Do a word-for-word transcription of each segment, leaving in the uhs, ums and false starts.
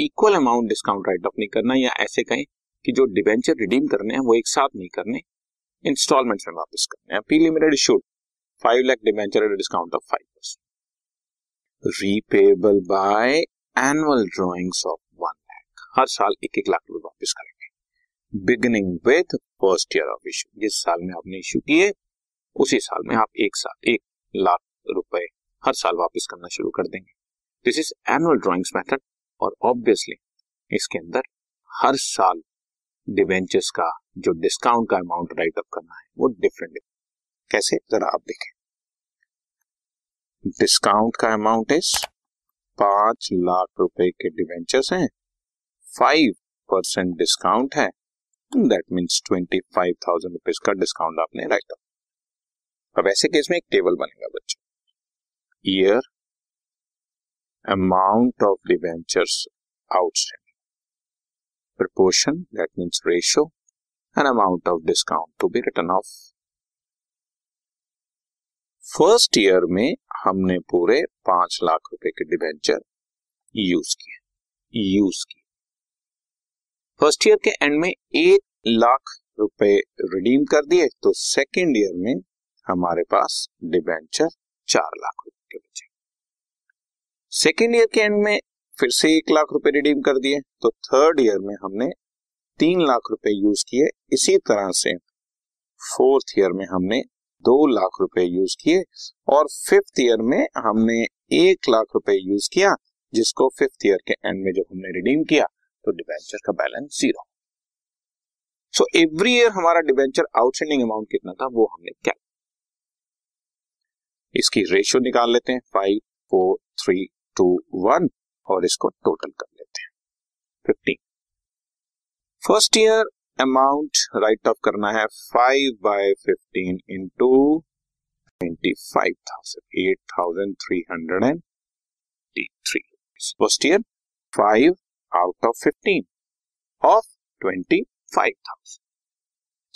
Equal amount discount write off नहीं करना, या ऐसे कहें कि जो डिवेंचर रिडीम करने हैं वो एक साथ नहीं करने, इंस्टॉलमेंट्स में वापस करने हैं। P limited issued five lakh debenture at a discount of five percent repayable by annual drawings of one lakh, हर साल एक एक लाख रुपए वापस करेंगे beginning with first year of issue. जिस साल में आपने इशू किए उसी साल में आप एक साल एक लाख रुपए हर साल वापस करना शुरू कर देंगे। This is annual drawings method, और ऑब्वियसली इसके अंदर हर साल डिवेंचर्स का जो डिस्काउंट का अमाउंट राइट अप करना है वो डिफरेंट है। कैसे, जरा आप देखें। डिस्काउंट का अमाउंट इज पांच लाख रुपए के डिवेंचर्स हैं, फाइव परसेंट डिस्काउंट है, that means twenty five thousand rupees का डिस्काउंट आपने राइट अप। अब ऐसे केस में एक टेबल बनेगा बच्चों, year, amount of debentures outstanding, proportion, that means ratio, and amount of discount to be written off. First year में हमने पूरे पांच लाख रुपए के डिबेंचर यूज किए यूज किए फर्स्ट ईयर के एंड में एक लाख रुपए रिडीम कर दिए, तो सेकेंड ईयर में हमारे पास डिबेंचर चार लाख रुपए के बचे। सेकेंड ईयर के एंड में फिर से एक लाख रुपए रिडीम कर दिए, तो थर्ड ईयर में हमने तीन लाख रुपए यूज किए। इसी तरह से फोर्थ ईयर में हमने दो लाख रुपए यूज किए, और फिफ्थ ईयर में हमने एक लाख रुपए यूज किया, जिसको फिफ्थ ईयर के एंड में जब हमने रिडीम किया तो डिबेंचर का balance zero. So every year हमारा डिबेंचर आउटस्टैंडिंग अमाउंट कितना था वो हमने क्या, इसकी रेशियो निकाल लेते हैं, five four three two one, और इसको टोटल कर लेते हैं fifteen. First year amount write off करना है five by fifteen into twenty five thousand eight thousand three hundred and three. First year five out of fifteen of twenty five thousand.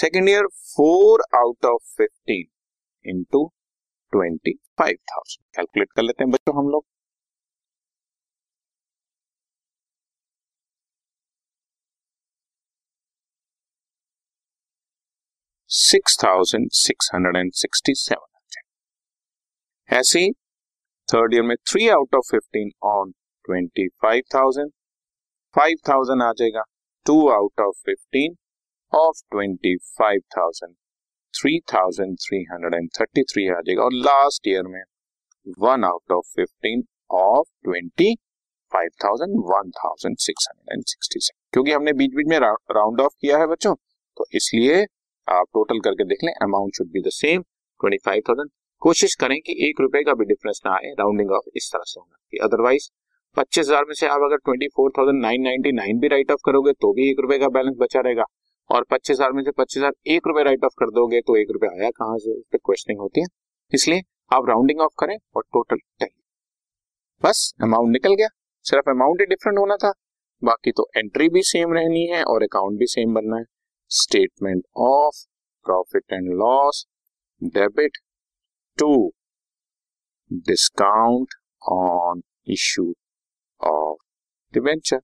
Second year four out of fifteen into twenty five thousand. Calculate कर लेते हैं बच्चों हम लोग। Six thousand six hundred sixty seven. ऐसे ही third year में three out of fifteen on twenty five thousand, five thousand आ जाएगा, two out of fifteen of twenty five thousand, three thousand three hundred and thirty three आ जाएगा, और last year में one out of fifteen of twenty five thousand, one thousand six hundred and sixty seven. क्योंकि हमने बीच बीच में round of किया है बच्चों, तो इसलिए आप टोटल करके देख लें, amount should be the same twenty five thousand. कोशिश करें कि एक रुपए का भी डिफरेंस ना आए, राउंडिंग ऑफ इस तरह से होगा, अदरवाइज पच्चीस हज़ार में से आप अगर चौबीस हज़ार नौ सौ निन्यानवे भी राइट ऑफ करोगे तो भी एक रुपए का बैलेंस बचा रहेगा, और पच्चीस हज़ार में से पच्चीस हज़ार एक रुपए राइट ऑफ कर दोगे तो एक रुपए आया कहाँ से, उस पर क्वेश्चनिंग होती है। इसलिए आप राउंडिंग ऑफ करें और टोटल करें, बस अमाउंट निकल गया, सिर्फ अमाउंट ही डिफरेंट होना था, बाकी तो एंट्री भी सेम रहनी है और अकाउंट भी सेम बनना है। Statement of profit and loss, debit to discount on issue of debenture.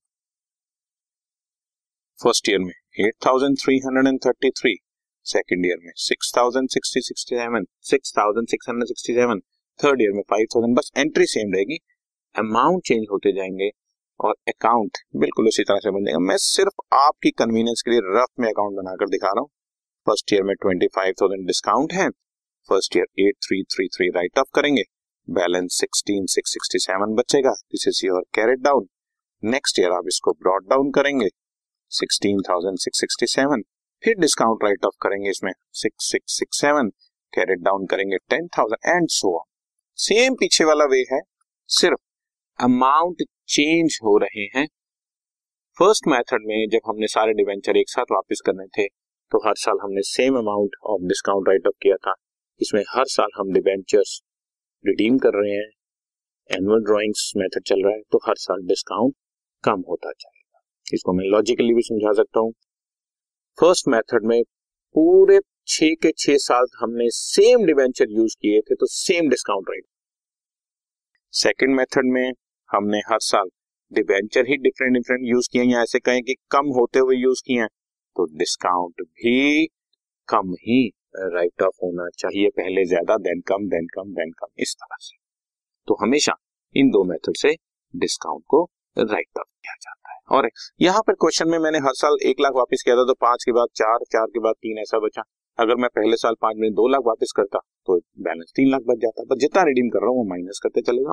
First year में eight thousand three hundred thirty three, second year में six thousand sixty sixty seven, six thousand six hundred sixty seven, third year में five thousand. बस entry same रहेगी, amount change होते जाएंगे और account बिल्कुल उसी तरह से बन जाएगा। मैं सिर्फ आपकी कन्वीनियंस के लिए रफ में अकाउंट बनाकर दिखा रहा हूँ। फर्स्ट ईयर में ट्वेंटी फाइव थाउजेंड डिस्काउंट है, first year eight thousand three hundred thirty three write off करेंगे, balance sixteen thousand six hundred sixty seven बचेगा। This is your carried down. Next year आप इसको ब्रॉट डाउन करेंगे, sixteen thousand six hundred sixty seven, फिर discount write off करेंगे, इसमें six thousand six hundred sixty seven, carried down करेंगे ten thousand, and so on. Same पीछे वाला वे है, सिर्फ अमाउंट चेंज हो रहे हैं। फर्स्ट मेथड में जब हमने सारे डिवेंचर एक साथ वापस करने थे तो हर साल हमने same amount of discount write off किया था, इसमें हर साल हम डिवेंचर्स रिडीम कर रहे हैं, एनुअल ड्राइंग्स मेथड चल रहा है, तो हर साल डिस्काउंट कम होता जाएगा। इसको मैं लॉजिकली भी समझा सकता हूँ। फर्स्ट मेथड में पूरे छः के छः साल हमने सेम डिवेंचर यूज किए थे तो same discount write. Second method में हमने हर साल डिबेंचर ही डिफरेंट डिफरेंट यूज किए या ऐसे कहें कि कम होते हुए यूज किए हैं तो डिस्काउंट भी कम ही राइट ऑफ होना चाहिए, पहले ज्यादा देन कम देन कम देन कम इस तरह से। तो हमेशा इन दो मेथड से डिस्काउंट को राइट ऑफ किया जाता है। और यहाँ पर क्वेश्चन में मैंने हर साल एक लाख वापस किया था तो पांच के बाद चार, चार के बाद तीन ऐसा बचा। अगर मैं पहले साल पांच में दो लाख वापस करता तो बैलेंस तीन लाख बच जाता, पर जितना रिडीम कर रहा हूँ वो माइनस करते चलेगा,